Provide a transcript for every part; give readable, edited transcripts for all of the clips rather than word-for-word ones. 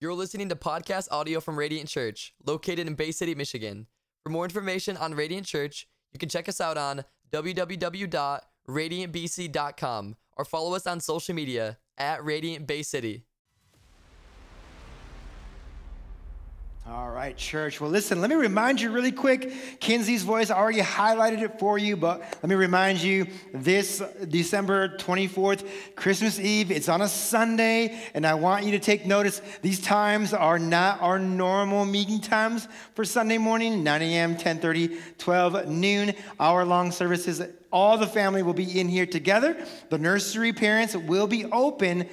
You're listening to podcast audio from Radiant Church, located in Bay City, Michigan. For more information on Radiant Church, you can check us out on www.radiantbc.com or follow us on social media at Radiant Bay City. All right, church. Well, listen, let me remind you really quick. Kenzie's voice, I already highlighted it for you, but let me remind you, this December 24th, Christmas Eve, it's on a Sunday, and I want you to take notice. These times are not our normal meeting times for Sunday morning, 9 a.m., 10:30, 12 noon, hour-long services. All the family will be in here together. The nursery parents will be open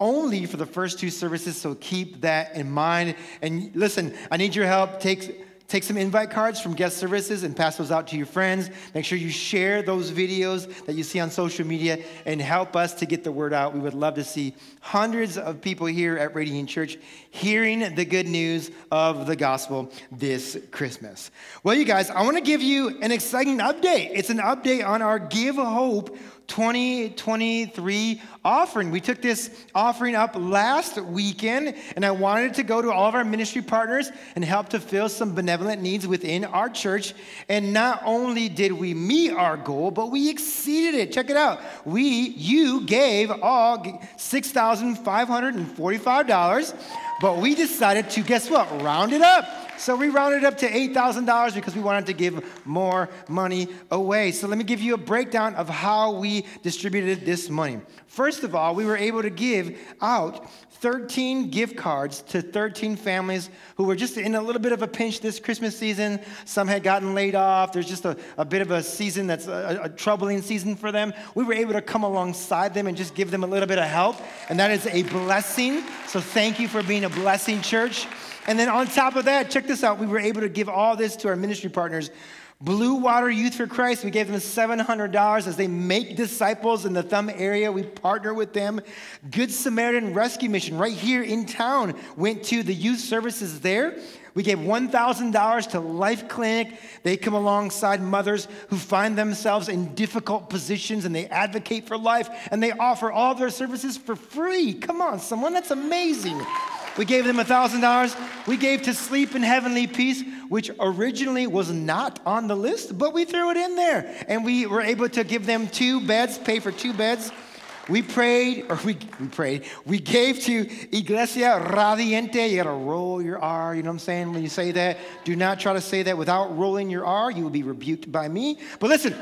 only for the first two services, so keep that in mind. And listen, I need your help. Take some invite cards from guest services and pass those out to your friends. Make sure you share those videos that you see on social media and help us to get the word out. We would love to see hundreds of people here at Radiant Church hearing the good news of the gospel this Christmas. Well, you guys, I want to give you an exciting update. It's an update on our Give Hope 2023 offering. We took this offering up last weekend, and I wanted to go to all of our ministry partners and help to fill some benevolent needs within our church. And not only did we meet our goal, but we exceeded it. Check it out. You gave all $6,545, but we decided to, guess what? Round it up. So we rounded up to $8,000 because we wanted to give more money away. So let me give you a breakdown of how we distributed this money. First of all, we were able to give out 13 gift cards to 13 families who were just in a little bit of a pinch this Christmas season. Some had gotten laid off. There's just a bit of a season that's a troubling season for them. We were able to come alongside them and just give them a little bit of help, and that is a blessing. So thank you for being a blessing, church. And then on top of that, check this out. We were able to give all this to our ministry partners. Blue Water Youth for Christ, we gave them $700 as they make disciples in the Thumb area. We partner with them. Good Samaritan Rescue Mission right here in town went to the youth services there. We gave $1,000 to Life Clinic. They come alongside mothers who find themselves in difficult positions, and they advocate for life, and they offer all their services for free. Come on, someone, that's amazing. We gave them $1,000. We gave to Sleep in Heavenly Peace, which originally was not on the list, but we threw it in there. And we were able to give them two beds, pay for two beds. We gave to Iglesia Radiante. You got to roll your R, you know what I'm saying, when you say that. Do not try to say that without rolling your R. You will be rebuked by me. But listen.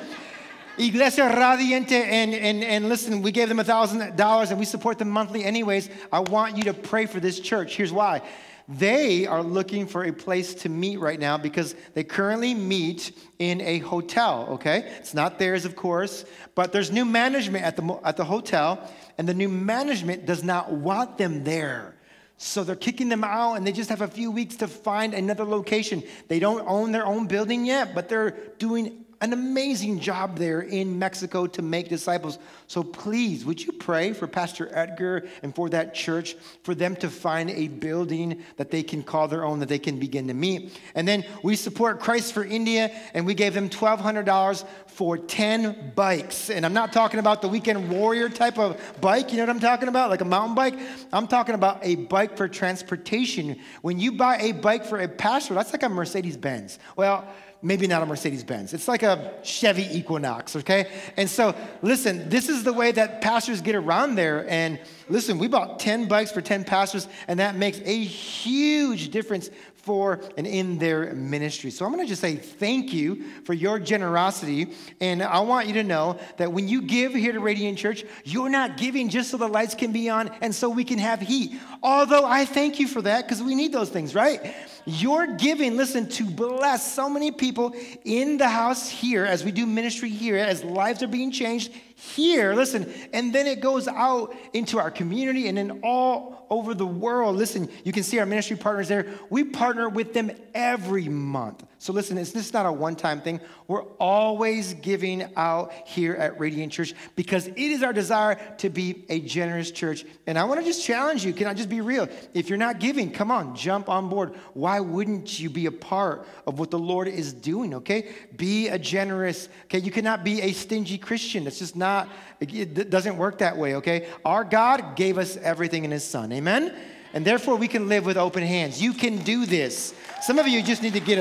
Iglesia Radiante, and listen, we gave them $1,000, and we support them monthly anyways. I want you to pray for this church. Here's why. They are looking for a place to meet right now because they currently meet in a hotel, okay? It's not theirs, of course, but there's new management at the hotel, and the new management does not want them there. So they're kicking them out, and they just have a few weeks to find another location. They don't own their own building yet, but they're doing an amazing job there in Mexico to make disciples. So please, would you pray for Pastor Edgar and for that church, for them to find a building that they can call their own, that they can begin to meet. And then we support Christ for India, and we gave them $1,200 for 10 bikes. And I'm not talking about the weekend warrior type of bike, you know what I'm talking about, like a mountain bike. I'm talking about a bike for transportation. When you buy a bike for a pastor, that's like a Mercedes-Benz. Well, maybe not a Mercedes-Benz. It's like a Chevy Equinox, okay? And so, listen, this is the way that pastors get around there. And listen, we bought 10 bikes for 10 pastors, and that makes a huge difference for and in their ministry. So I'm going to just say thank you for your generosity. And I want you to know that when you give here to Radiant Church, you're not giving just so the lights can be on and so we can have heat. Although I thank you for that because we need those things, right? You're giving, listen, to bless so many people in the house here as we do ministry here, as lives are being changed here, listen, and then it goes out into our community and then all over the world. Listen, you can see our ministry partners there. We partner with them every month. So listen, it's just not a one-time thing. We're always giving out here at Radiant Church because it is our desire to be a generous church. And I want to just challenge you. Can I just be real? If you're not giving, come on, jump on board. Why wouldn't you be a part of what the Lord is doing, okay? Be a generous, okay? You cannot be a stingy Christian. That's just not, it doesn't work that way, okay? Our God gave us everything in His Son, amen? And therefore, we can live with open hands. You can do this. Some of you just need to get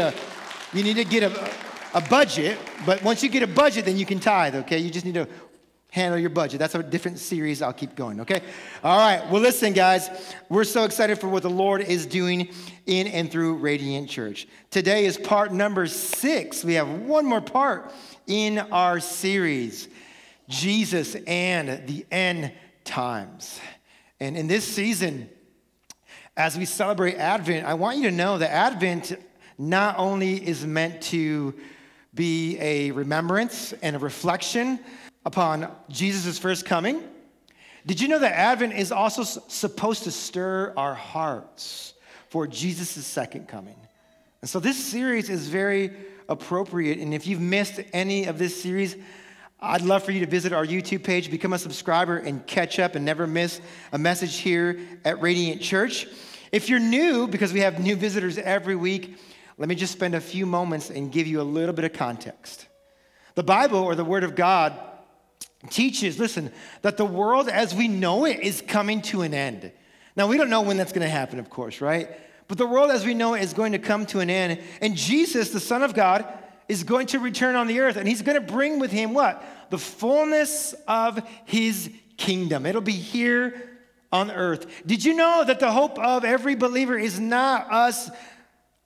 a budget. But once you get a budget, then you can tithe, okay? You just need to handle your budget. That's a different series. I'll keep going, okay? All right. Well, listen, guys. We're so excited for what the Lord is doing in and through Radiant Church. Today is part number 6. We have one more part in our series, Jesus and the End Times. And in this season, as we celebrate Advent, I want you to know that Advent not only is meant to be a remembrance and a reflection upon Jesus' first coming. Did you know that Advent is also supposed to stir our hearts for Jesus' second coming? And so this series is very appropriate. And if you've missed any of this series, I'd love for you to visit our YouTube page, become a subscriber, and catch up and never miss a message here at Radiant Church. If you're new, because we have new visitors every week, let me just spend a few moments and give you a little bit of context. The Bible, or the Word of God, teaches, listen, that the world as we know it is coming to an end. Now, we don't know when that's going to happen, of course, right? But the world as we know it is going to come to an end. And Jesus, the Son of God, is going to return on the earth, and he's going to bring with him what? The fullness of his kingdom. It'll be here on earth. Did you know that the hope of every believer is not us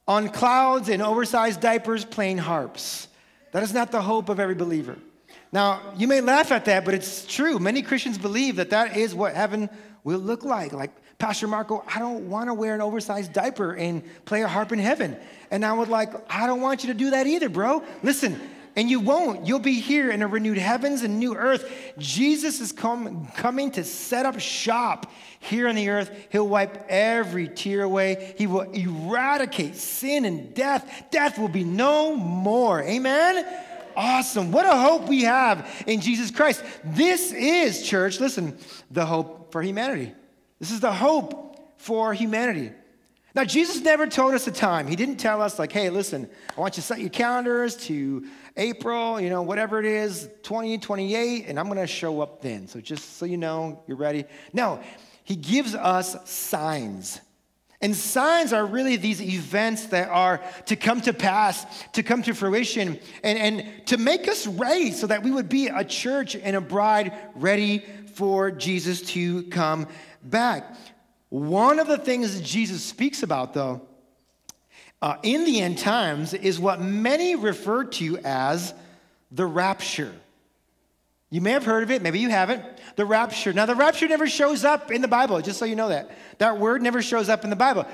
on clouds in oversized diapers playing harps? That is not the hope of every believer. Now, you may laugh at that, but it's true. Many Christians believe that that is what heaven will look like. Like, Pastor Marco, I don't want to wear an oversized diaper and play a harp in heaven. And I would like, I don't want you to do that either, bro. Listen, and you won't. You'll be here in a renewed heavens and new earth. Jesus is coming to set up shop here on the earth. He'll wipe every tear away. He will eradicate sin and death. Death will be no more. Amen? Awesome. What a hope we have in Jesus Christ. This is, church, listen, the hope for humanity. This is the hope for humanity. Now, Jesus never told us a time. He didn't tell us, like, hey, listen, I want you to set your calendars to April, you know, whatever it is, 2028, and I'm going to show up then. So just so you know, you're ready. No, he gives us signs. And signs are really these events that are to come to pass, to come to fruition, and to make us ready so that we would be a church and a bride ready for Jesus to come back. One of the things that Jesus speaks about, though, in the end times is what many refer to as the rapture. You may have heard of it. Maybe you haven't. The rapture. Now, the rapture never shows up in the Bible, just so you know that. That word never shows up in the Bible,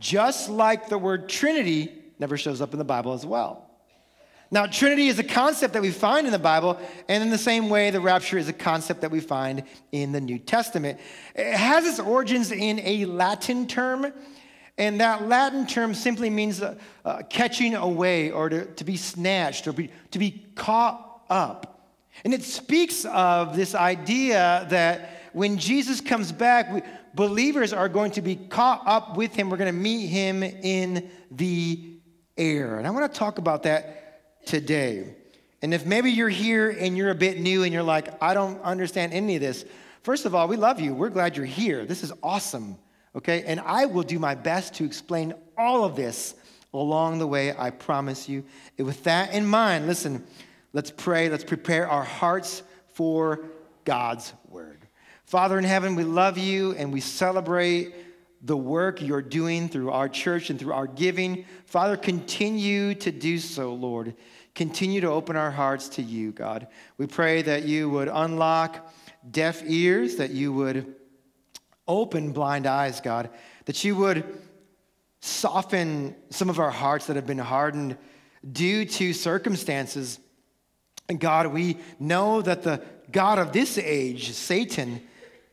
just like the word Trinity never shows up in the Bible as well. Now, Trinity is a concept that we find in the Bible, and in the same way, the rapture is a concept that we find in the New Testament. It has its origins in a Latin term, and that Latin term simply means catching away, or to be snatched, or to be caught up. And it speaks of this idea that when Jesus comes back, believers are going to be caught up with him. We're going to meet him in the air. And I want to talk about that today. And if maybe you're here and you're a bit new and you're like, I don't understand any of this. First of all, we love you. We're glad you're here. This is awesome. Okay? And I will do my best to explain all of this along the way, I promise you. And with that in mind, listen, let's pray. Let's prepare our hearts for God's word. Father in heaven, we love you and we celebrate the work you're doing through our church and through our giving. Father, continue to do so, Lord. Continue to open our hearts to you, God. We pray that you would unlock deaf ears, that you would open blind eyes, God, that you would soften some of our hearts that have been hardened due to circumstances. And God, we know that the God of this age, Satan,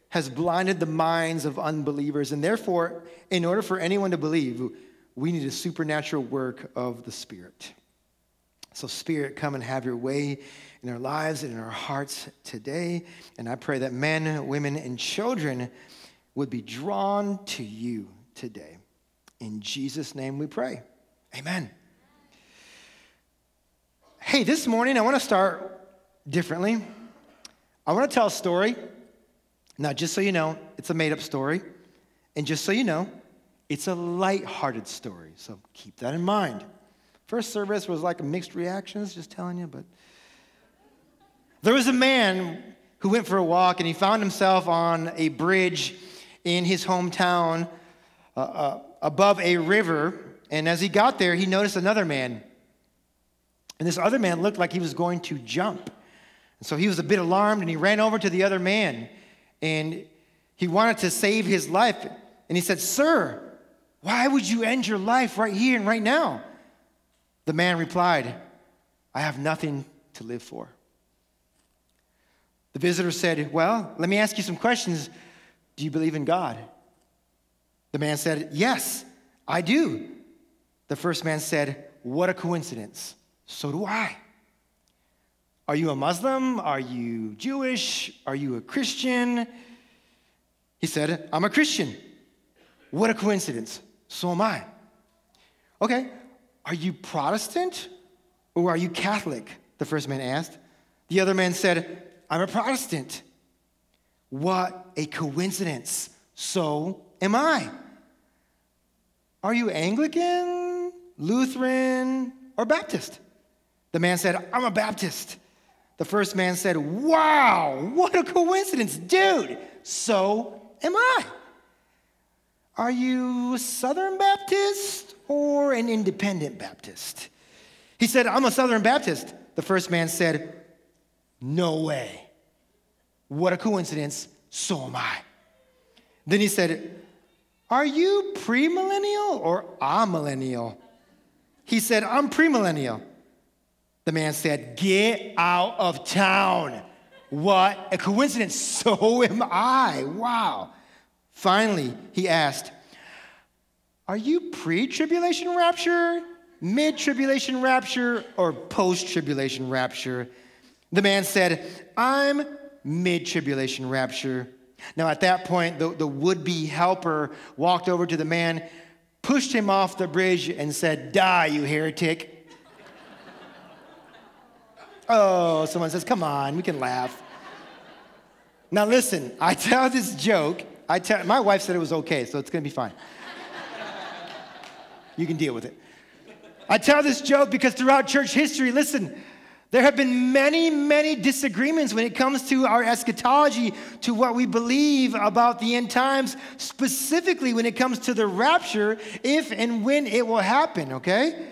has blinded the minds of unbelievers. And therefore, in order for anyone to believe, we need a supernatural work of the Spirit. So Spirit, come and have your way in our lives and in our hearts today. And I pray that men, women, and children would be drawn to you today. In Jesus' name we pray. Amen. Hey, this morning I want to start differently. I want to tell a story. Now, just so you know, it's a made-up story. And just so you know, it's a lighthearted story, so keep that in mind. First service was like a mixed reactions, just telling you, but there was a man who went for a walk, and he found himself on a bridge in his hometown above a river, and as he got there, he noticed another man, and this other man looked like he was going to jump, and so he was a bit alarmed, and he ran over to the other man, and he wanted to save his life, and he said, "Sir, why would you end your life right here and right now?" The man replied, "I have nothing to live for." The visitor said, "Well, let me ask you some questions. Do you believe in God?" The man said, "Yes, I do." The first man said, "What a coincidence. So do I. Are you a Muslim? Are you Jewish? Are you a Christian?" He said, "I'm a Christian." "What a coincidence. So am I." "Okay, are you Protestant or are you Catholic?" the first man asked. The other man said, "I'm a Protestant." "What a coincidence. So am I. Are you Anglican, Lutheran, or Baptist?" The man said, "I'm a Baptist." The first man said, "Wow, what a coincidence, dude. So am I. Are you Southern Baptist or an Independent Baptist?" He said, "I'm a Southern Baptist." The first man said, "No way. What a coincidence, so am I." Then he said, "Are you premillennial or amillennial?" He said, "I'm premillennial." The man said, "Get out of town. What a coincidence, so am I. Wow." Finally, he asked, "Are you pre-tribulation rapture, mid-tribulation rapture, or post-tribulation rapture?" The man said, "I'm mid-tribulation rapture." Now, at that point, the would-be helper walked over to the man, pushed him off the bridge, and said, "Die, you heretic." Oh, someone says, "Come on, we can laugh." Now, listen, I tell this joke. My wife said it was okay, so it's going to be fine. You can deal with it. I tell this joke because throughout church history, listen, there have been many, many disagreements when it comes to our eschatology, to what we believe about the end times, specifically when it comes to the rapture, if and when it will happen, okay?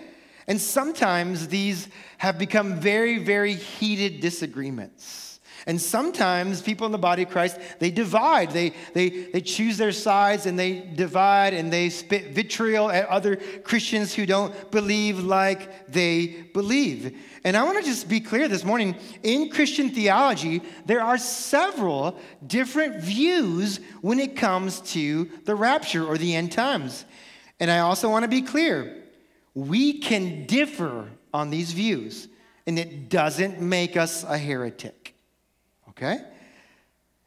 And sometimes these have become very, very heated disagreements. And sometimes people in the body of Christ, they divide. They choose their sides, and they divide, and they spit vitriol at other Christians who don't believe like they believe. And I want to just be clear this morning. In Christian theology, there are several different views when it comes to the rapture or the end times. And I also want to be clear. We can differ on these views, and it doesn't make us a heretic. Okay?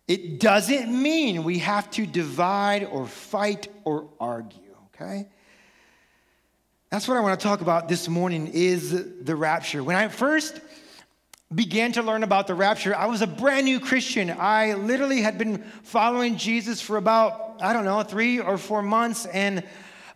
It doesn't mean we have to divide or fight or argue, okay? That's what I want to talk about this morning is the rapture. When I first began to learn about the rapture, I was a brand new Christian. I literally had been following Jesus for about, 3 or 4 months, and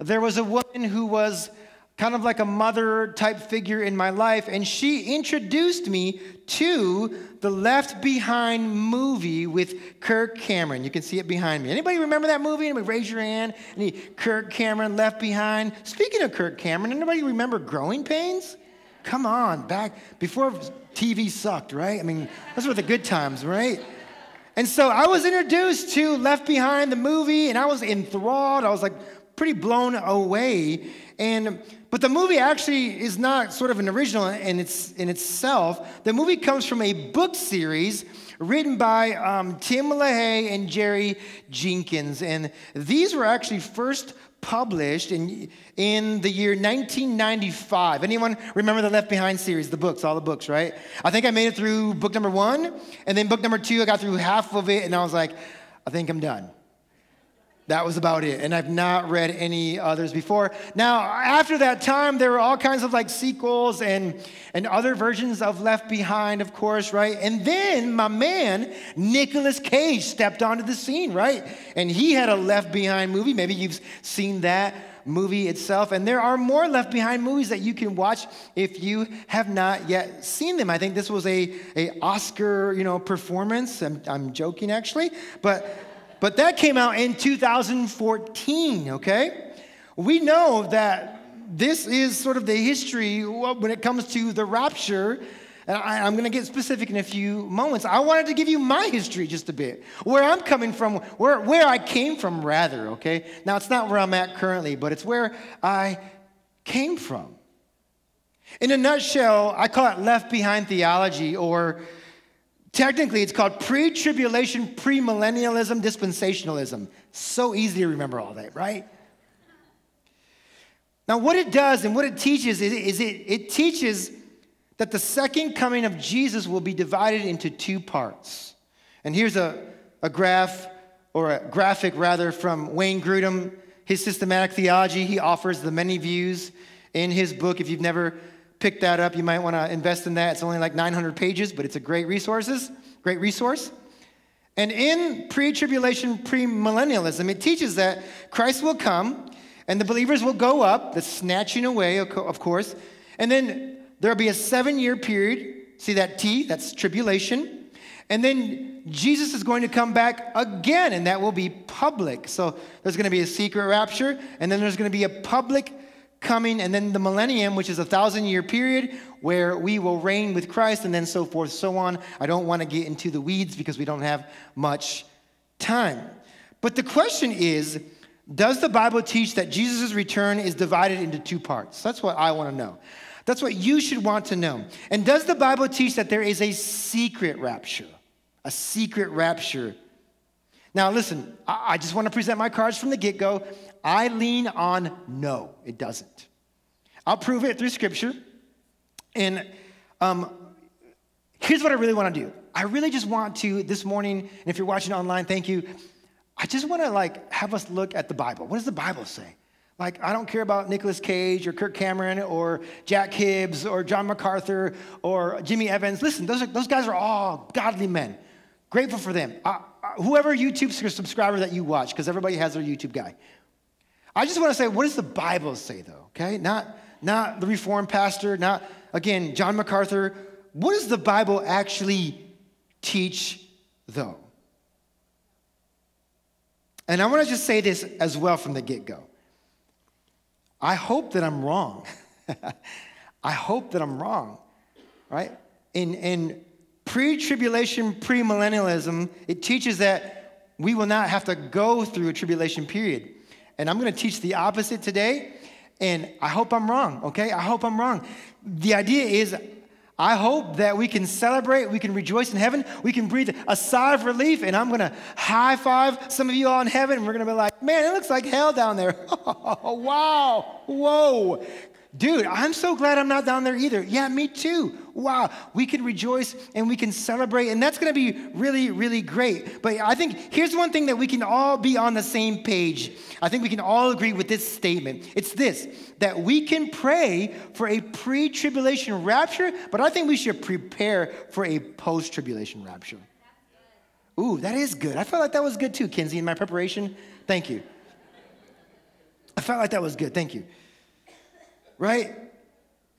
there was a woman who was kind of like a mother type figure in my life. And she introduced me to the Left Behind movie with Kirk Cameron. You can see it behind me. Anybody remember that movie? Anybody raise your hand. Any Kirk Cameron, Left Behind. Speaking of Kirk Cameron, anybody remember Growing Pains? Come on, back before TV sucked, right? I mean, those were the good times, right? And so I was introduced to Left Behind, the movie, and I was enthralled. I was like pretty blown away. But the movie actually is not sort of an original in itself. The movie comes from a book series written by Tim LaHaye and Jerry Jenkins. And these were actually first published in the year 1995. Anyone remember the Left Behind series, the books, all the books, right? I think I made it through book number 1, and then book number 2, I got through half of it, and I was like, I think I'm done. That was about it. And I've not read any others before. Now, after that time, there were all kinds of like sequels and other versions of Left Behind, of course, right? And then my man, Nicolas Cage, stepped onto the scene, right? And he had a Left Behind movie. Maybe you've seen that movie itself. And there are more Left Behind movies that you can watch if you have not yet seen them. I think this was a Oscar, performance. I'm joking, actually. But that came out in 2014, okay? We know that this is sort of the history when it comes to the rapture. And I'm going to get specific in a few moments. I wanted to give you my history just a bit, where I'm coming from, where I came from, rather, okay? Now, it's not where I'm at currently, but it's where I came from. In a nutshell, I call it Left Behind theology, or technically, it's called pre-tribulation, premillennialism, dispensationalism. So easy to remember all that, right? Now, what it does and what it teaches is it teaches that the second coming of Jesus will be divided into two parts. And here's a graphic from Wayne Grudem, his systematic theology. He offers the many views in his book. If you've never pick that up. You might want to invest in that. It's only like 900 pages, but it's a great resource. And in pre-tribulation, premillennialism, it teaches that Christ will come and the believers will go up, the snatching away, of course. And then there'll be a 7-year period. See that T? That's tribulation. And then Jesus is going to come back again, and that will be public. So there's going to be a secret rapture, and then there's going to be a public coming, and then the millennium, which is a 1,000-year period where we will reign with Christ, and then so forth, so on. I don't want to get into the weeds because we don't have much time. But the question is, does the Bible teach that Jesus' return is divided into two parts? That's what I want to know. That's what you should want to know. And does the Bible teach that there is a secret rapture? A secret rapture. Now, listen, I just want to present my cards from the get-go. I lean on no, it doesn't. I'll prove it through Scripture. And here's what I really want to do. I really just want to, this morning, and if you're watching online, thank you. I just want to, have us look at the Bible. What does the Bible say? I don't care about Nicolas Cage or Kirk Cameron or Jack Hibbs or John MacArthur or Jimmy Evans. Listen, those guys are all godly men. Grateful for them. Whoever YouTube subscriber that you watch, because everybody has their YouTube guy. I just want to say, what does the Bible say, though, okay? Not the Reformed pastor, not, again, John MacArthur. What does the Bible actually teach, though? And I want to just say this as well from the get-go. I hope that I'm wrong. I hope that I'm wrong, right? In pre-tribulation, premillennialism, it teaches that we will not have to go through a tribulation period. And I'm going to teach the opposite today, and I hope I'm wrong, okay? I hope I'm wrong. The idea is I hope that we can celebrate, we can rejoice in heaven, we can breathe a sigh of relief, and I'm going to high-five some of you all in heaven, and we're going to be like, man, it looks like hell down there. Wow, whoa. Dude, I'm so glad I'm not down there either. Yeah, me too. Wow. We can rejoice and we can celebrate, and that's going to be really, really great. But I think here's one thing that we can all be on the same page. I think we can all agree with this statement. It's this, that we can pray for a pre-tribulation rapture, but I think we should prepare for a post-tribulation rapture. Ooh, that is good. I felt like that was good too, Kinsey, in my preparation. Thank you. I felt like that was good. Thank you. Right?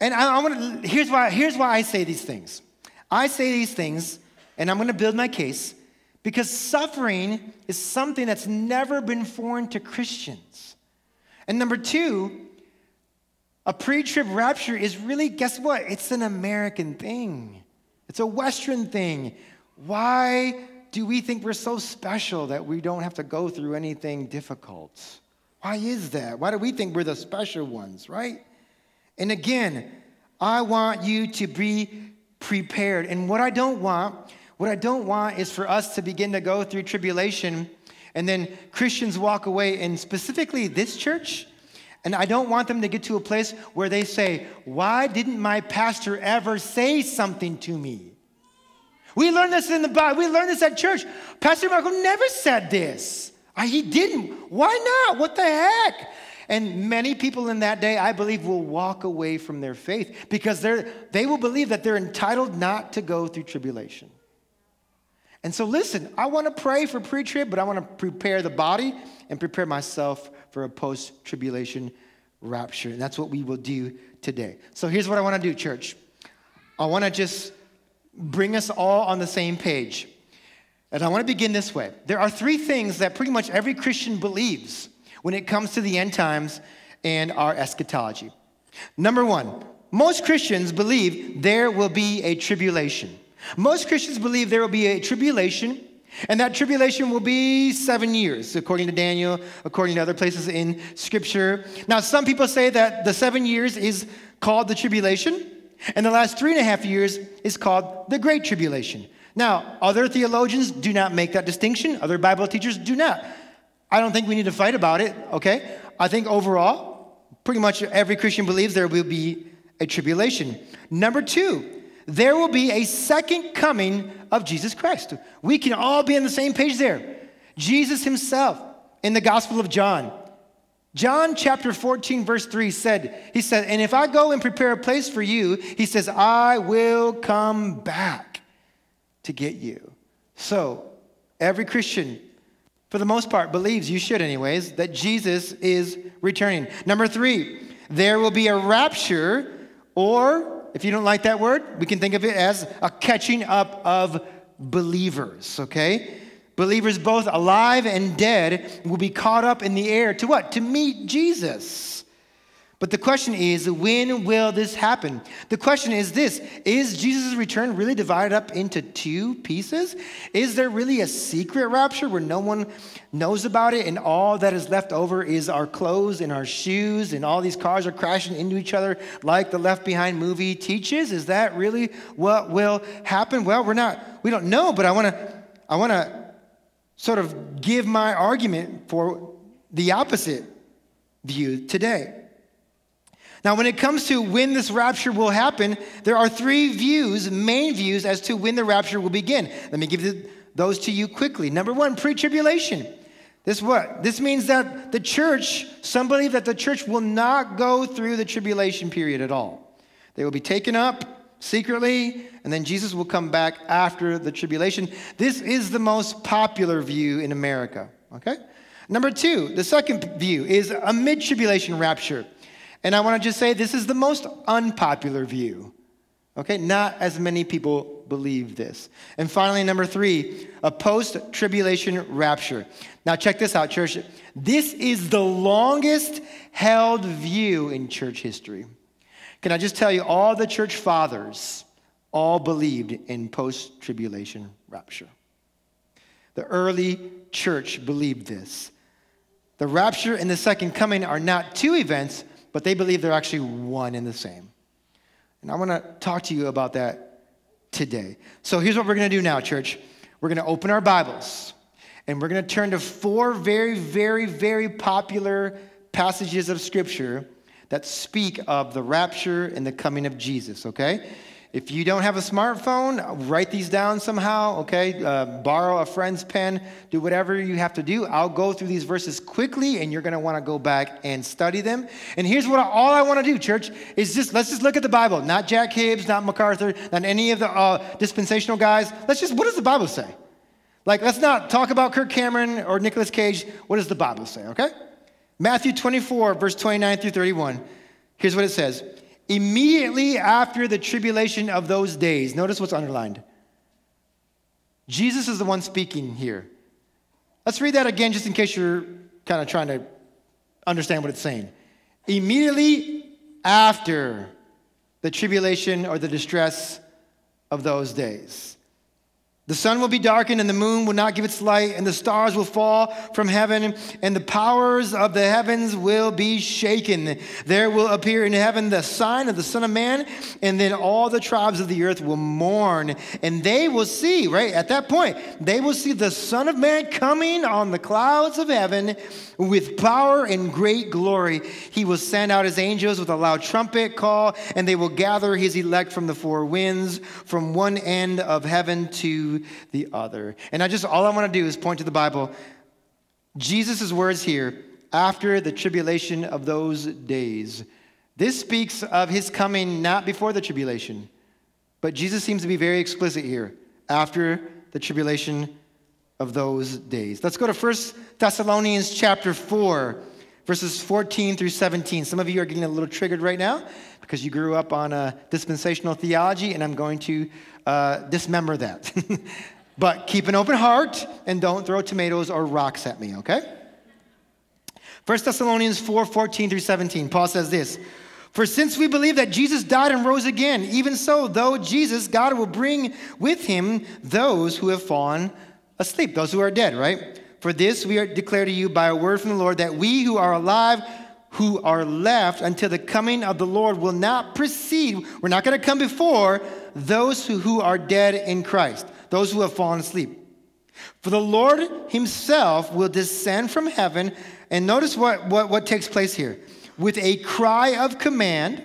And I want to, here's why I say these things. I say these things, and I'm going to build my case, because suffering is something that's never been foreign to Christians. And number two, a pre-trib rapture is really, guess what? It's an American thing. It's a Western thing. Why do we think we're so special that we don't have to go through anything difficult? Why is that? Why do we think we're the special ones, right? And again, I want you to be prepared. And what I don't want is for us to begin to go through tribulation and then Christians walk away, and specifically this church, and I don't want them to get to a place where they say, why didn't my pastor ever say something to me? We learned this in the Bible. We learned this at church. Pastor Marco never said this. He didn't. Why not? What the heck? And many people in that day, I believe, will walk away from their faith because they will believe that they're entitled not to go through tribulation. And so listen, I want to pray for pre-trib, but I want to prepare the body and prepare myself for a post-tribulation rapture. And that's what we will do today. So here's what I want to do, church. I want to just bring us all on the same page. And I want to begin this way. There are three things that pretty much every Christian believes when it comes to the end times and our eschatology. Number one, most Christians believe there will be a tribulation. Most Christians believe there will be a tribulation, and that tribulation will be 7 years, according to Daniel, according to other places in Scripture. Now, some people say that the 7 years is called the tribulation, and the last 3.5 years is called the Great Tribulation. Now, other theologians do not make that distinction. Other Bible teachers do not. I don't think we need to fight about it, okay? I think overall, pretty much every Christian believes there will be a tribulation. Number two, there will be a second coming of Jesus Christ. We can all be on the same page there. Jesus himself in the Gospel of John chapter 14, verse 3 he said, and if I go and prepare a place for you, he says, I will come back to get you. So every Christian, for the most part, believes, you should anyways, that Jesus is returning. Number three, there will be a rapture, or if you don't like that word, we can think of it as a catching up of believers, okay? Believers both alive and dead will be caught up in the air to what? To meet Jesus. But the question is, when will this happen? The question is this, is Jesus' return really divided up into two pieces? Is there really a secret rapture where no one knows about it and all that is left over is our clothes and our shoes and all these cars are crashing into each other like the Left Behind movie teaches? Is that really what will happen? Well, we don't know, but I want to sort of give my argument for the opposite view today. Now, when it comes to when this rapture will happen, there are three views, main views, as to when the rapture will begin. Let me give those to you quickly. Number one, pre-tribulation. This means that some believe that the church will not go through the tribulation period at all. They will be taken up secretly, and then Jesus will come back after the tribulation. This is the most popular view in America, okay? Number two, the second view is a mid-tribulation rapture. And I want to just say this is the most unpopular view, okay? Not as many people believe this. And finally, number three, a post-tribulation rapture. Now check this out, church. This is the longest held view in church history. Can I just tell you, all the church fathers all believed in post-tribulation rapture. The early church believed this. The rapture and the second coming are not two events, but they believe they're actually one and the same. And I want to talk to you about that today. So here's what we're going to do now, church. We're going to open our Bibles, and we're going to turn to four very, very, very popular passages of Scripture that speak of the rapture and the coming of Jesus, okay? If you don't have a smartphone, write these down somehow, okay? Borrow a friend's pen. Do whatever you have to do. I'll go through these verses quickly, and you're going to want to go back and study them. And here's what all I want to do, church, is let's just look at the Bible. Not Jack Hibbs, not MacArthur, not any of the dispensational guys. What does the Bible say? Let's not talk about Kirk Cameron or Nicolas Cage. What does the Bible say, okay? Matthew 24, verse 29 through 31. Here's what it says. Immediately after the tribulation of those days, notice what's underlined. Jesus is the one speaking here. Let's read that again just in case you're kind of trying to understand what it's saying. Immediately after the tribulation or the distress of those days. The sun will be darkened, and the moon will not give its light, and the stars will fall from heaven, and the powers of the heavens will be shaken. There will appear in heaven the sign of the Son of Man, and then all the tribes of the earth will mourn, and they will see, right, at that point, they will see the Son of Man coming on the clouds of heaven with power and great glory. He will send out his angels with a loud trumpet call, and they will gather his elect from the four winds, from one end of heaven to the other. And all I want to do is point to the Bible Jesus' words here, after the tribulation of those days. This speaks of his coming not before the tribulation, but Jesus seems to be very explicit here, after the tribulation of those days. Let's go to 1 Thessalonians chapter 4, verses 14 through 17. Some of you are getting a little triggered right now because you grew up on dispensational theology, and I'm going to dismember that. But keep an open heart and don't throw tomatoes or rocks at me, okay? 1 Thessalonians 4, 14 through 17, Paul says this, "For since we believe that Jesus died and rose again, even so, though Jesus, God will bring with him those who have fallen asleep," those who are dead, right? "For this we declare to you by a word from the Lord, that we who are alive, who are left until the coming of the Lord will not precede." We're not going to come before those who are dead in Christ, those who have fallen asleep. "For the Lord himself will descend from heaven," and notice what takes place here, "with a cry of command,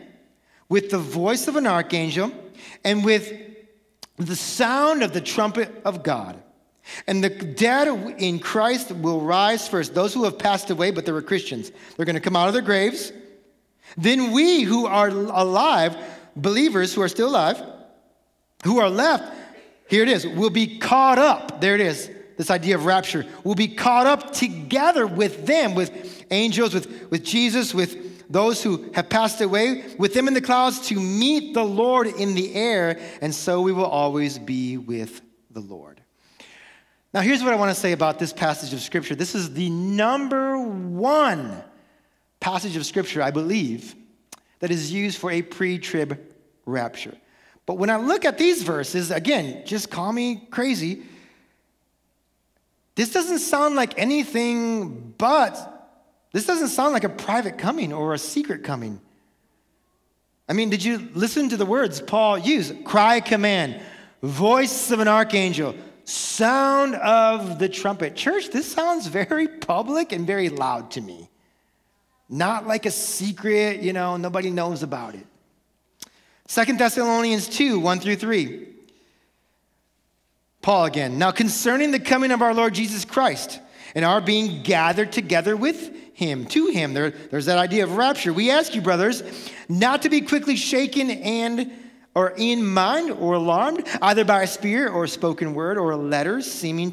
with the voice of an archangel, and with the sound of the trumpet of God. And the dead in Christ will rise first." Those who have passed away, but they were Christians, they're going to come out of their graves. "Then we who are alive," believers who are still alive, "who are left," here it is, "will be caught up." There it is, this idea of rapture. "Will be caught up together with them," with angels, with Jesus, with those who have passed away, "with them in the clouds to meet the Lord in the air. And so we will always be with the Lord." Now, here's what I want to say about this passage of Scripture. This is the number one passage of Scripture, I believe, that is used for a pre-trib rapture. But when I look at these verses, again, just call me crazy, this doesn't sound like anything but, this doesn't sound like a private coming or a secret coming. I mean, did you listen to the words Paul used? Cry, command, voice of an archangel, sound of the trumpet. Church, this sounds very public and very loud to me. Not like a secret, you know, nobody knows about it. 2 Thessalonians 2, 1 through 3. Paul again. "Now concerning the coming of our Lord Jesus Christ and our being gathered together with him, to him." There's that idea of rapture. "We ask you, brothers, not to be quickly shaken and or in mind or alarmed, either by a spirit or a spoken word or a letter seeming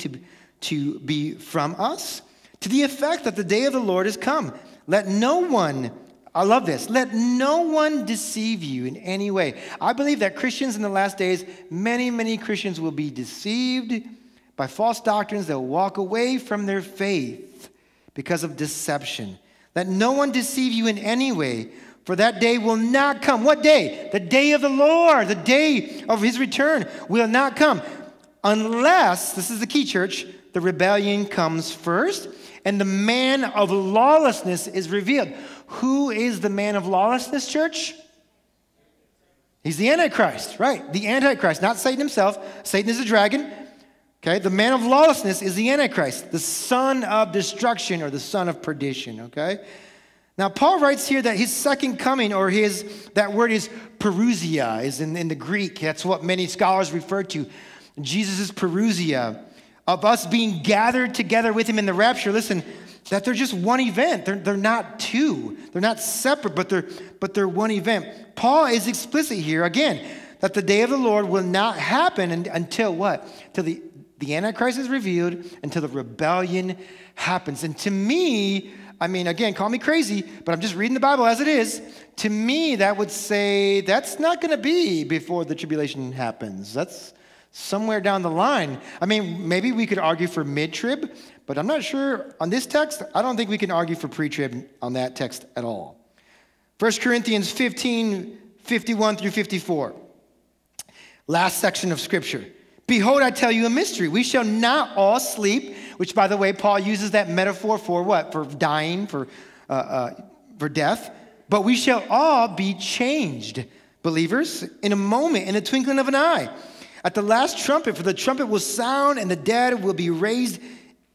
to be from us, to the effect that the day of the Lord has come. Let no one," I love this, "let no one deceive you in any way." I believe that Christians in the last days, many, many Christians will be deceived by false doctrines. They'll walk away from their faith because of deception. "Let no one deceive you in any way, for that day will not come." What day? The day of the Lord, the day of his return will not come unless, this is the key, church, "the rebellion comes first and the man of lawlessness is revealed." Who is the man of lawlessness, church? He's the Antichrist, right? The Antichrist, not Satan himself. Satan is a dragon. Okay, the man of lawlessness is the Antichrist, the son of destruction or the son of perdition, okay? Now, Paul writes here that his second coming, or his, that word is parousia, is in the Greek. That's what many scholars refer to. Jesus' parousia, of us being gathered together with him in the rapture. Listen, that they're just one event. They're not two. They're not separate, but they're one event. Paul is explicit here, again, that the day of the Lord will not happen until what? Till the Antichrist is revealed, until the rebellion happens. And to me, I mean, again, call me crazy, but I'm just reading the Bible as it is. To me, that would say that's not going to be before the tribulation happens. That's somewhere down the line. I mean, maybe we could argue for mid-trib, but I'm not sure on this text. I don't think we can argue for pre-trib on that text at all. 1 Corinthians 15, 51 through 54. Last section of Scripture. "Behold, I tell you a mystery. We shall not all sleep," which, by the way, Paul uses that metaphor for what? For dying, for death. "But we shall all be changed," believers, "in a moment, in the twinkling of an eye. At the last trumpet, for the trumpet will sound, and the dead will be raised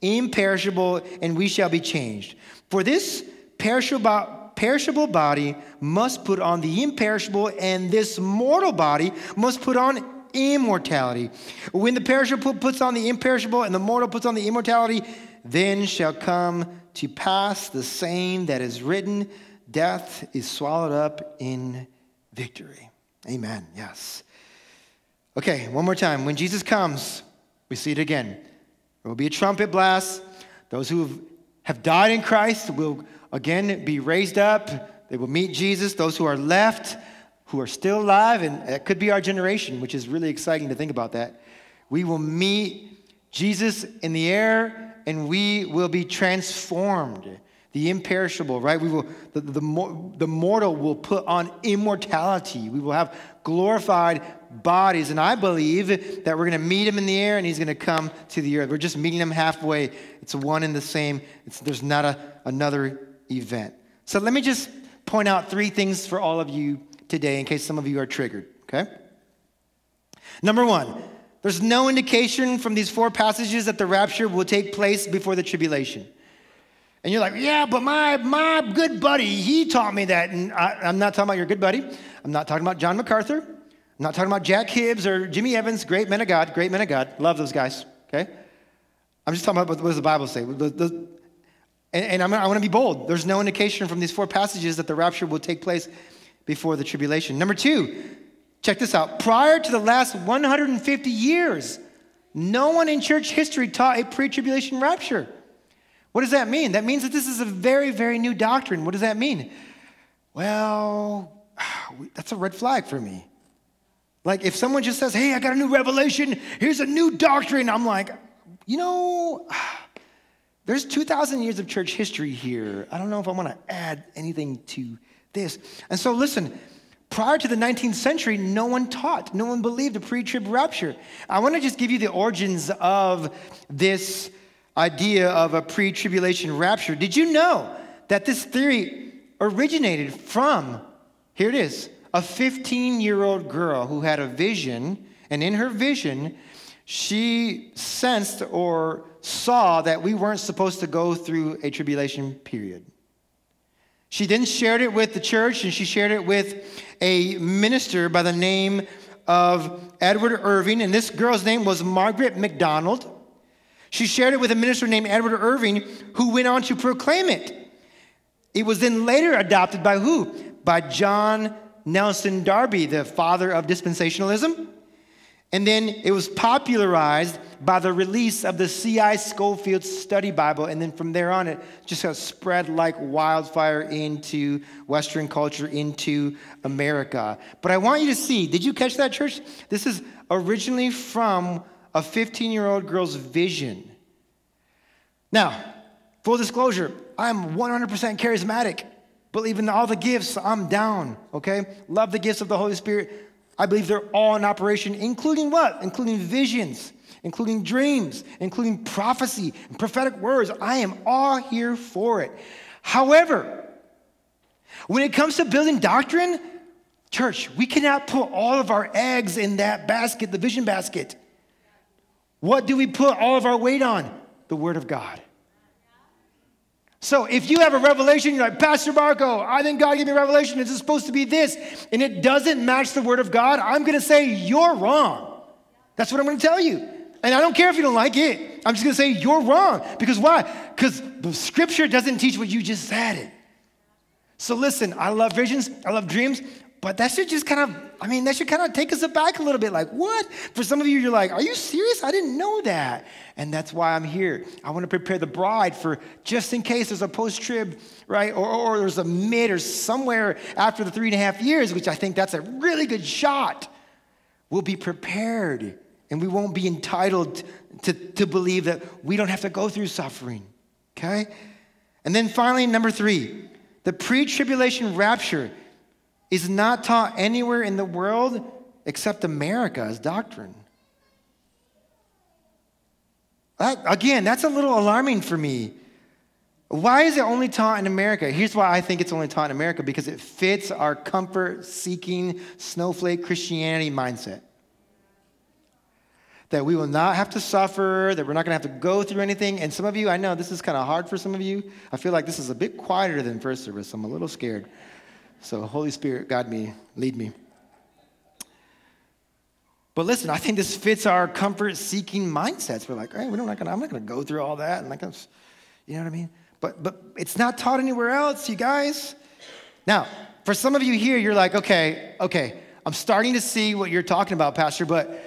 imperishable, and we shall be changed. For this perishable body must put on the imperishable, and this mortal body must put on immortality. When the perishable puts on the imperishable and the mortal puts on the immortality, then shall come to pass the saying that is written, death is swallowed up in victory. Amen. Yes. Okay, one more time. When Jesus comes, we see it again. There will be a trumpet blast. Those who have died in Christ will again be raised up. They will meet Jesus. Those who are left, who are still alive, and that could be our generation, which is really exciting to think about that. We will meet Jesus in the air, and we will be transformed. The imperishable, right? We will, the mortal will put on immortality. We will have glorified bodies. And I believe that we're going to meet him in the air and he's going to come to the earth. We're just meeting him halfway. It's one and the same. There's not another event. So let me just point out three things for all of you today in case some of you are triggered, okay? Number one, there's no indication from these four passages that the rapture will take place before the tribulation. And you're like, yeah, but my good buddy, he taught me that. And I'm not talking about your good buddy. I'm not talking about John MacArthur. I'm not talking about Jack Hibbs or Jimmy Evans, great men of God. Love those guys, okay? I'm just talking about what does the Bible say. I want to be bold. There's no indication from these four passages that the rapture will take place before the tribulation. Number two, check this out. Prior to the last 150 years, no one in church history taught a pre-tribulation rapture. What does that mean? That means that this is a very, very new doctrine. What does that mean? Well, that's a red flag for me. Like if someone just says, hey, I got a new revelation, here's a new doctrine. I'm like, you know, there's 2,000 years of church history here. I don't know if I want to add anything to this. And so listen, prior to the 19th century, no one believed a pre-trib rapture. I want to just give you the origins of this idea of a pre-tribulation rapture. Did you know that this theory originated from, here it is, a 15-year-old girl who had a vision, and in her vision, she sensed or saw that we weren't supposed to go through a tribulation period. She then shared it with the church, and she shared it with a minister by the name of Edward Irving, and this girl's name was Margaret McDonald. She shared it with a minister named Edward Irving, who went on to proclaim it. It was then later adopted by who? By John Nelson Darby, the father of dispensationalism. And then it was popularized by the release of the C.I. Schofield Study Bible. And then from there on, it just got spread like wildfire into Western culture, into America. But I want you to see, did you catch that, church? This is originally from a 15-year-old girl's vision. Now, full disclosure, I'm 100% charismatic. Believe in all the gifts, I'm down, okay? Love the gifts of the Holy Spirit. I believe they're all in operation, including what? Including visions, including dreams, including prophecy and prophetic words. I am all here for it. However, when it comes to building doctrine, church, we cannot put all of our eggs in that basket, the vision basket. What do we put all of our weight on? The Word of God. So if you have a revelation, you're like, Pastor Marco, I think God gave me a revelation. It's supposed to be this, and it doesn't match the Word of God. I'm going to say you're wrong. That's what I'm going to tell you. And I don't care if you don't like it. I'm just going to say you're wrong. Because why? Because the Scripture doesn't teach what you just said. So listen, I love visions. I love dreams. But that should just kind of take us aback a little bit. Like, what? For some of you, you're like, are you serious? I didn't know that. And that's why I'm here. I want to prepare the bride for just in case there's a post-trib, right? Or there's a mid or somewhere after the 3.5 years, which I think that's a really good shot. We'll be prepared, and we won't be entitled to believe that we don't have to go through suffering, okay? And then finally, number three, the pre-tribulation rapture is not taught anywhere in the world except America as doctrine. That's a little alarming for me. Why is it only taught in America? Here's why I think it's only taught in America, because it fits our comfort-seeking, snowflake Christianity mindset. That we will not have to suffer, that we're not going to have to go through anything. And some of you, I know this is kind of hard for some of you. I feel like this is a bit quieter than first service. I'm a little scared. So Holy Spirit, guide me, lead me. But listen, I think this fits our comfort-seeking mindsets. We're like, all right, I'm not going to go through all that. And like, you know what I mean? But it's not taught anywhere else, you guys. Now, for some of you here, you're like, okay, I'm starting to see what you're talking about, Pastor, but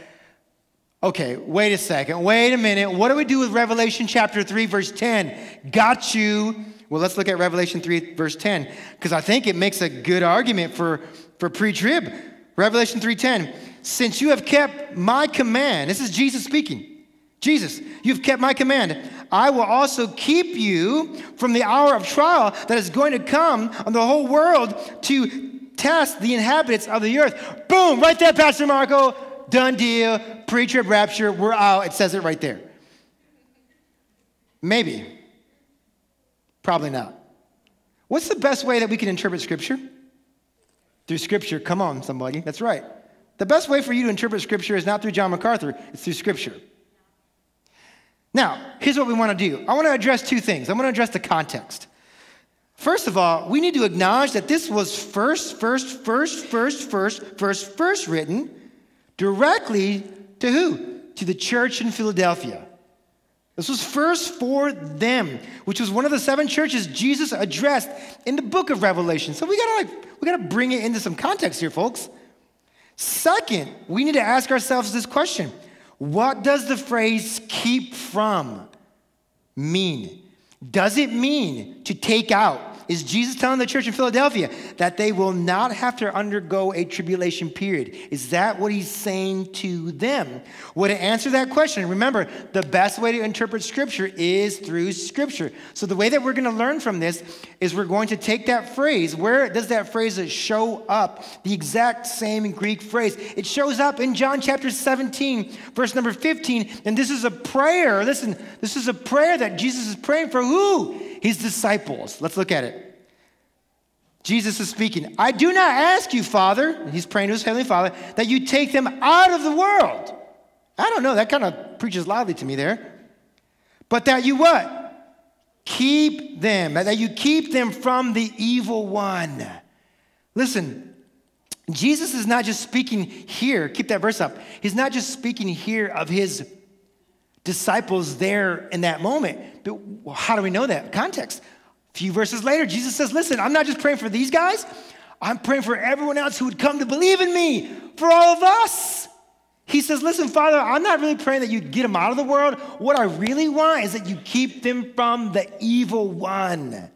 okay, wait a minute. What do we do with Revelation chapter 3, verse 10? Got you. Well, let's look at Revelation 3, verse 10, because I think it makes a good argument for pre-trib. Revelation 3:10, since you have kept my command, this is Jesus speaking. Jesus, you've kept my command. I will also keep you from the hour of trial that is going to come on the whole world to test the inhabitants of the earth. Boom, right there, Pastor Marco. Done deal. Pre-trib rapture. We're out. It says it right there. Maybe. Probably not. What's the best way that we can interpret Scripture? Through Scripture. Come on, somebody. That's right. The best way for you to interpret Scripture is not through John MacArthur. It's through Scripture. Now, here's what we want to do. I want to address two things. I'm going to address the context. First of all, we need to acknowledge that this was first written directly to who? To the church in Philadelphia. This was first for them, which was one of the seven churches Jesus addressed in the book of Revelation. So we got to bring it into some context here, folks. Second, we need to ask ourselves this question. What does the phrase keep from mean? Does it mean to take out? Is Jesus telling the church in Philadelphia that they will not have to undergo a tribulation period? Is that what he's saying to them? Well, to answer that question, remember, the best way to interpret Scripture is through Scripture. So the way that we're going to learn from this is we're going to take that phrase. Where does that phrase show up? The exact same Greek phrase. It shows up in John chapter 17, verse number 15. And this is a prayer. Listen, this is a prayer that Jesus is praying for who? His disciples. Let's look at it. Jesus is speaking. I do not ask you, Father, and he's praying to his heavenly Father, that you take them out of the world. I don't know. That kind of preaches loudly to me there. But that you what? Keep them. That you keep them from the evil one. Listen, Jesus is not just speaking here. Keep that verse up. He's not just speaking here of his disciples there in that moment. But how do we know that? Context. A few verses later, Jesus says, listen, I'm not just praying for these guys. I'm praying for everyone else who would come to believe in me, for all of us. He says, listen, Father, I'm not really praying that you get them out of the world. What I really want is that you keep them from the evil one.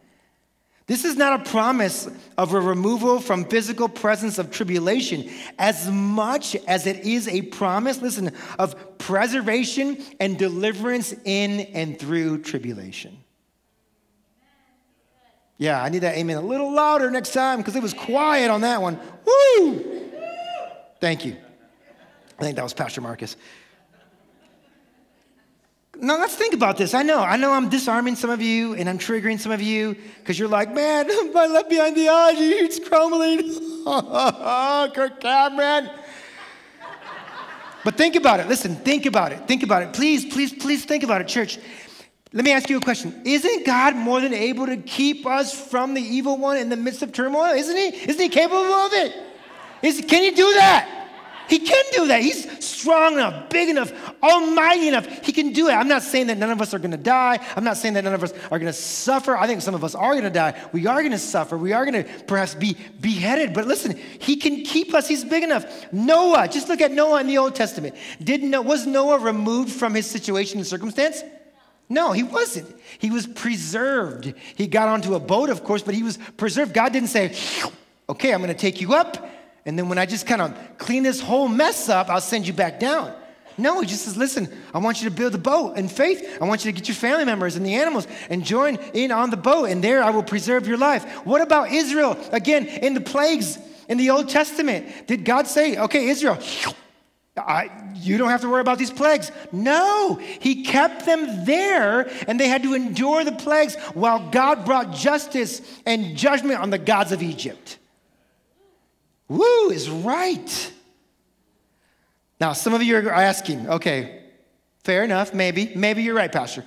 This is not a promise of a removal from physical presence of tribulation as much as it is a promise, listen, of preservation and deliverance in and through tribulation. Yeah, I need that amen a little louder next time because it was quiet on that one. Woo! Thank you. I think that was Pastor Marcus. Now, let's think about this. I know I'm disarming some of you and I'm triggering some of you because you're like, man, my Left Behind theology, it's crumbling. Kirk Cameron. But think about it. Listen, think about it. Please think about it, church. Let me ask you a question. Isn't God more than able to keep us from the evil one in the midst of turmoil? Isn't he? Isn't he capable of it? Can he do that? He can do that. He's strong enough, big enough, almighty enough. He can do it. I'm not saying that none of us are going to die. I'm not saying that none of us are going to suffer. I think some of us are going to die. We are going to suffer. We are going to perhaps be beheaded. But listen, he can keep us. He's big enough. Noah, just look at Noah in the Old Testament. Was Noah removed from his situation and circumstance? No, he wasn't. He was preserved. He got onto a boat, of course, but he was preserved. God didn't say, okay, I'm going to take you up. And then when I just kind of clean this whole mess up, I'll send you back down. No, he just says, listen, I want you to build a boat in faith. I want you to get your family members and the animals and join in on the boat. And there I will preserve your life. What about Israel? Again, in the plagues in the Old Testament, did God say, okay, Israel, you don't have to worry about these plagues? No, he kept them there, and they had to endure the plagues while God brought justice and judgment on the gods of Egypt. Woo is right. Now, some of you are asking, okay, fair enough, maybe you're right, Pastor.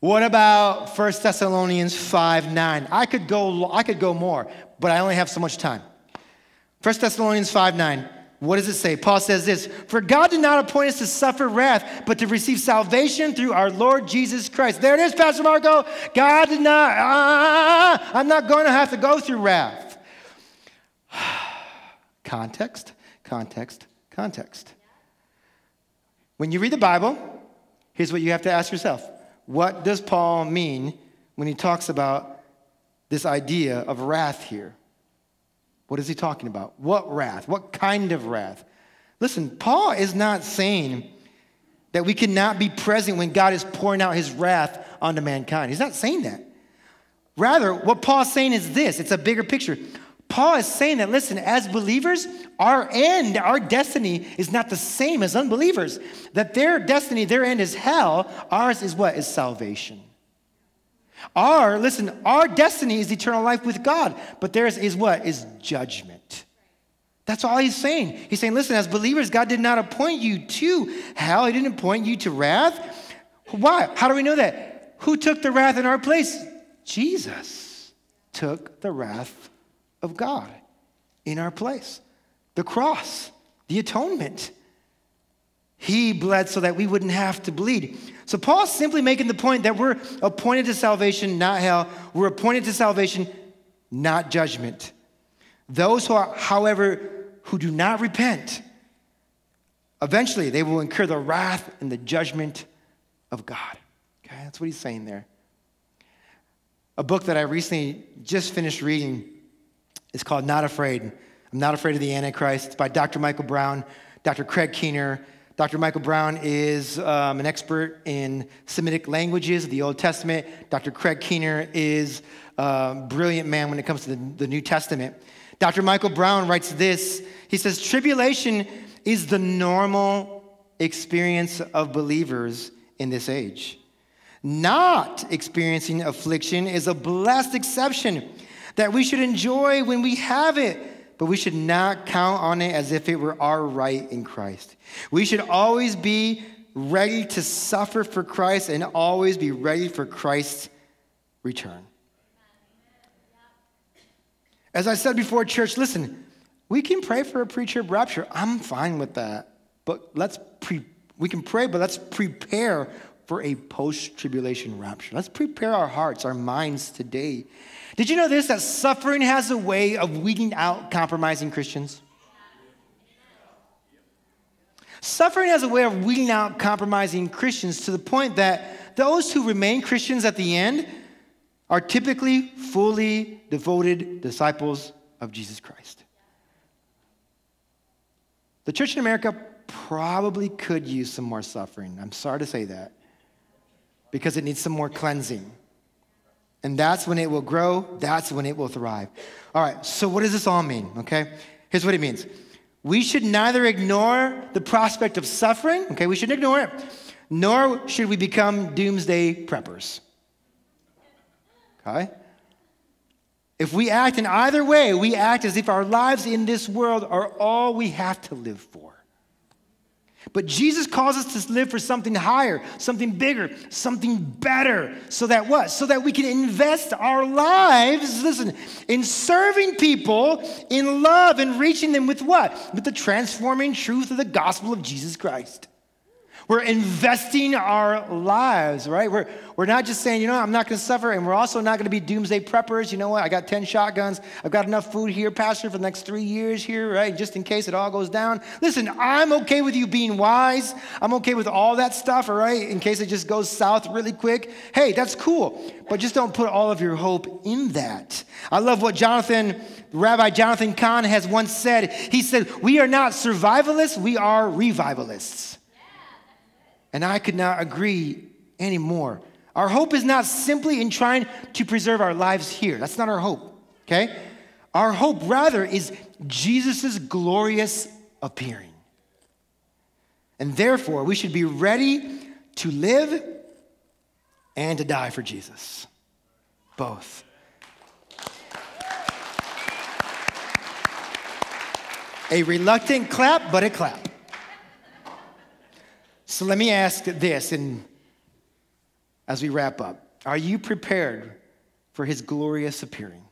What about 1 Thessalonians 5:9? I could go more, but I only have so much time. 1 Thessalonians 5:9. What does it say? Paul says this, "For God did not appoint us to suffer wrath, but to receive salvation through our Lord Jesus Christ." There it is, Pastor Marco. God did not, I'm not going to have to go through wrath. Context, context, context. When you read the Bible, here's what you have to ask yourself. What does Paul mean when he talks about this idea of wrath here? What is he talking about? What wrath? What kind of wrath? Listen, Paul is not saying that we cannot be present when God is pouring out his wrath onto mankind. He's not saying that. Rather, what Paul's saying is this. It's a bigger picture. Paul is saying that, listen, as believers, our end, our destiny is not the same as unbelievers. That their destiny, their end is hell. Ours is what? Is salvation. Our destiny is eternal life with God, but theirs is what? Is judgment. That's all he's saying. He's saying, listen, as believers, God did not appoint you to hell. He didn't appoint you to wrath. Why? How do we know that? Who took the wrath in our place? Jesus took the wrath of God in our place. The cross, the atonement. He bled so that we wouldn't have to bleed. So Paul's simply making the point that we're appointed to salvation, not hell. We're appointed to salvation, not judgment. Those who are, however, who do not repent, eventually they will incur the wrath and the judgment of God. Okay, that's what he's saying there. A book that I recently just finished reading is called Not Afraid. I'm Not Afraid of the Antichrist. It's by Dr. Michael Brown, Dr. Craig Keener. Dr. Michael Brown is an expert in Semitic languages of the Old Testament. Dr. Craig Keener is a brilliant man when it comes to the New Testament. Dr. Michael Brown writes this. He says, "Tribulation is the normal experience of believers in this age. Not experiencing affliction is a blessed exception that we should enjoy when we have it. But we should not count on it as if it were our right in Christ. We should always be ready to suffer for Christ and always be ready for Christ's return." As I said before, church, listen, we can pray for a pre-trib rapture. I'm fine with that. But let's prepare for a post-tribulation rapture. Let's prepare our hearts, our minds today. Did you know this, that suffering has a way of weeding out compromising Christians? Suffering has a way of weeding out compromising Christians to the point that those who remain Christians at the end are typically fully devoted disciples of Jesus Christ. The church in America probably could use some more suffering. I'm sorry to say that, because it needs some more cleansing. And that's when it will grow. That's when it will thrive. All right, so what does this all mean, okay? Here's what it means. We should neither ignore the prospect of suffering, okay? We shouldn't ignore it, nor should we become doomsday preppers, okay? If we act in either way, we act as if our lives in this world are all we have to live for. But Jesus calls us to live for something higher, something bigger, something better. So that what? So that we can invest our lives, listen, in serving people, in love, and reaching them with what? With the transforming truth of the gospel of Jesus Christ. We're investing our lives, right? We're not just saying, you know, I'm not going to suffer, and we're also not going to be doomsday preppers. You know what? I got 10 shotguns. I've got enough food here, Pastor, for the next 3 years here, right? Just in case it all goes down. Listen, I'm okay with you being wise. I'm okay with all that stuff, all right, in case it just goes south really quick. Hey, that's cool, but just don't put all of your hope in that. I love what Rabbi Jonathan Kahn has once said. He said, "We are not survivalists. We are revivalists." And I could not agree anymore. Our hope is not simply in trying to preserve our lives here. That's not our hope, okay? Our hope, rather, is Jesus' glorious appearing. And therefore, we should be ready to live and to die for Jesus. Both. A reluctant clap, but a clap. So let me ask this, and as we wrap up, are you prepared for his glorious appearing?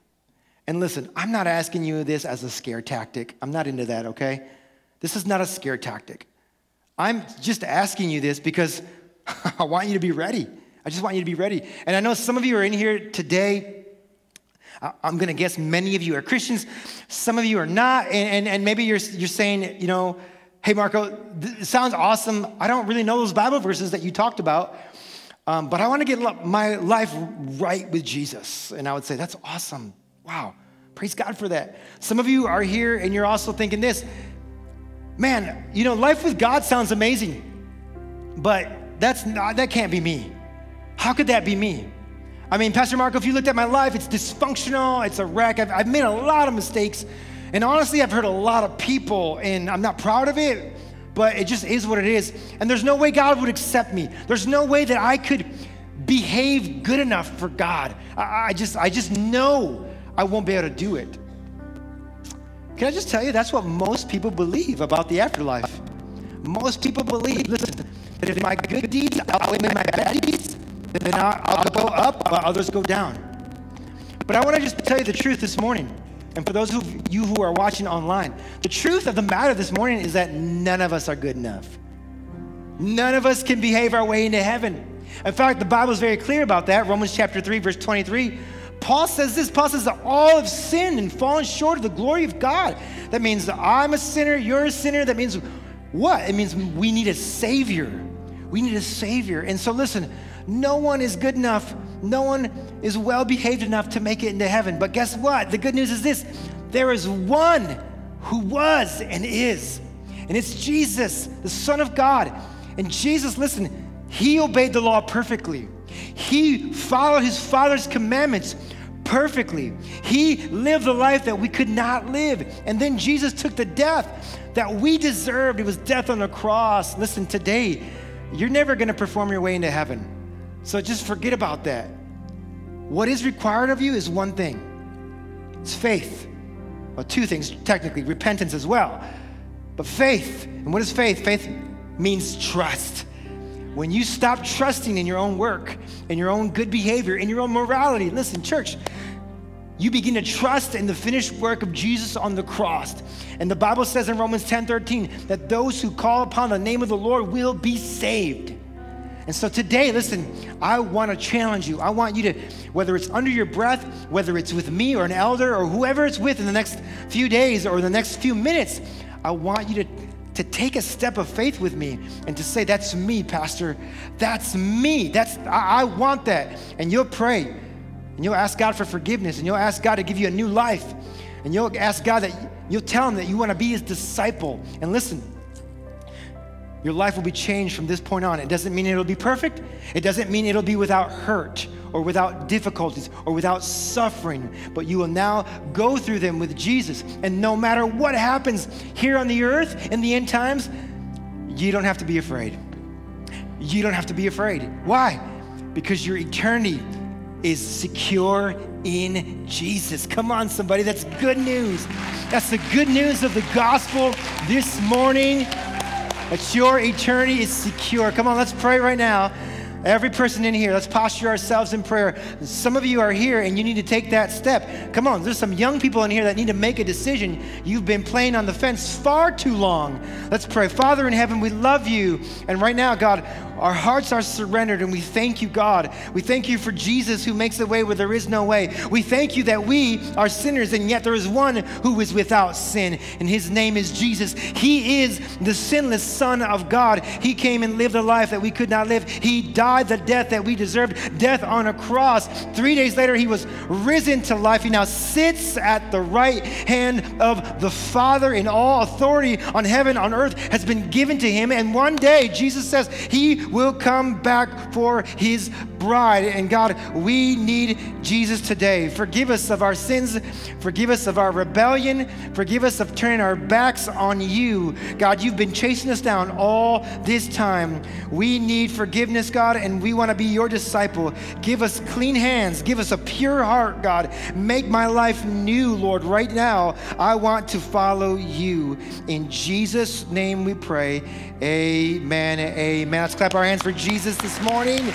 And listen, I'm not asking you this as a scare tactic. I'm not into that, okay? This is not a scare tactic. I'm just asking you this because I want you to be ready. I just want you to be ready. And I know some of you are in here today. I'm going to guess many of you are Christians. Some of you are not. And maybe you're saying, you know, hey, Marco, this sounds awesome. I don't really know those Bible verses that you talked about, but I want to get my life right with Jesus. And I would say, that's awesome. Wow. Praise God for that. Some of you are here and you're also thinking this, man, you know, life with God sounds amazing, but that can't be me. How could that be me? I mean, Pastor Marco, if you looked at my life, it's dysfunctional. It's a wreck. I've made a lot of mistakes. And honestly, I've hurt a lot of people, and I'm not proud of it, but it just is what it is. And there's no way God would accept me. There's no way that I could behave good enough for God. I just know I won't be able to do it. Can I just tell you, that's what most people believe about the afterlife. Most people believe, listen, that if my good deeds outweigh my bad deeds, then I'll go up while others go down. But I want to just tell you the truth this morning. And for those of you who are watching online, the truth of the matter this morning is that none of us are good enough. None of us can behave our way into heaven. In fact, the Bible is very clear about that. Romans chapter 3, verse 23, Paul says this. Paul says that all have sinned and fallen short of the glory of God. That means I'm a sinner, you're a sinner. That means what? It means we need a Savior. We need a Savior. And so listen, no one is good enough. No one is well-behaved enough to make it into heaven. But guess what? The good news is this. There is one who was and is, and it's Jesus, the Son of God. And Jesus, listen, he obeyed the law perfectly. He followed his Father's commandments perfectly. He lived the life that we could not live. And then Jesus took the death that we deserved. It was death on the cross. Listen, today, you're never going to perform your way into heaven. So just forget about that. What is required of you is one thing. It's faith. Well, two things, technically, repentance as well. But faith, and what is faith? Faith means trust. When you stop trusting in your own work, in your own good behavior, in your own morality, listen, church, you begin to trust in the finished work of Jesus on the cross. And the Bible says in Romans 10:13 that those who call upon the name of the Lord will be saved. And so today, listen, I want to challenge you. I want you to, whether it's under your breath, whether it's with me or an elder or whoever it's with in the next few days or the next few minutes, I want you to take a step of faith with me and to say, that's me, Pastor. That's me. I want that. And you'll pray and you'll ask God for forgiveness and you'll ask God to give you a new life and you'll ask God that you'll tell him that you want to be his disciple. And listen, your life will be changed from this point on. It doesn't mean it'll be perfect. It doesn't mean it'll be without hurt or without difficulties or without suffering, but you will now go through them with Jesus. And no matter what happens here on the earth in the end times, you don't have to be afraid. You don't have to be afraid. Why? Because your eternity is secure in Jesus. Come on, somebody, that's good news. That's the good news of the gospel this morning. That your eternity is secure. Come on, let's pray right now. Every person in here, let's posture ourselves in prayer. Some of you are here and you need to take that step. Come on, there's some young people in here that need to make a decision. You've been playing on the fence far too long. Let's pray. Father in heaven, we love you. And right now, God, our hearts are surrendered and we thank you, God. We thank you for Jesus who makes a way where there is no way. We thank you that we are sinners and yet there is one who is without sin and his name is Jesus. He is the sinless Son of God. He came and lived a life that we could not live. He died the death that we deserved, death on a cross. 3 days later, he was risen to life. He now sits at the right hand of the Father and all authority on heaven, on earth has been given to him. And one day, Jesus says, he will come back for his bride. And God, we need Jesus today. Forgive us of our sins. Forgive us of our rebellion. Forgive us of turning our backs on you. God, you've been chasing us down all this time. We need forgiveness, God, and we want to be your disciple. Give us clean hands. Give us a pure heart, God. Make my life new, Lord. Right now, I want to follow you. In Jesus' name we pray. Amen. Amen. Let's clap our hands for Jesus this morning.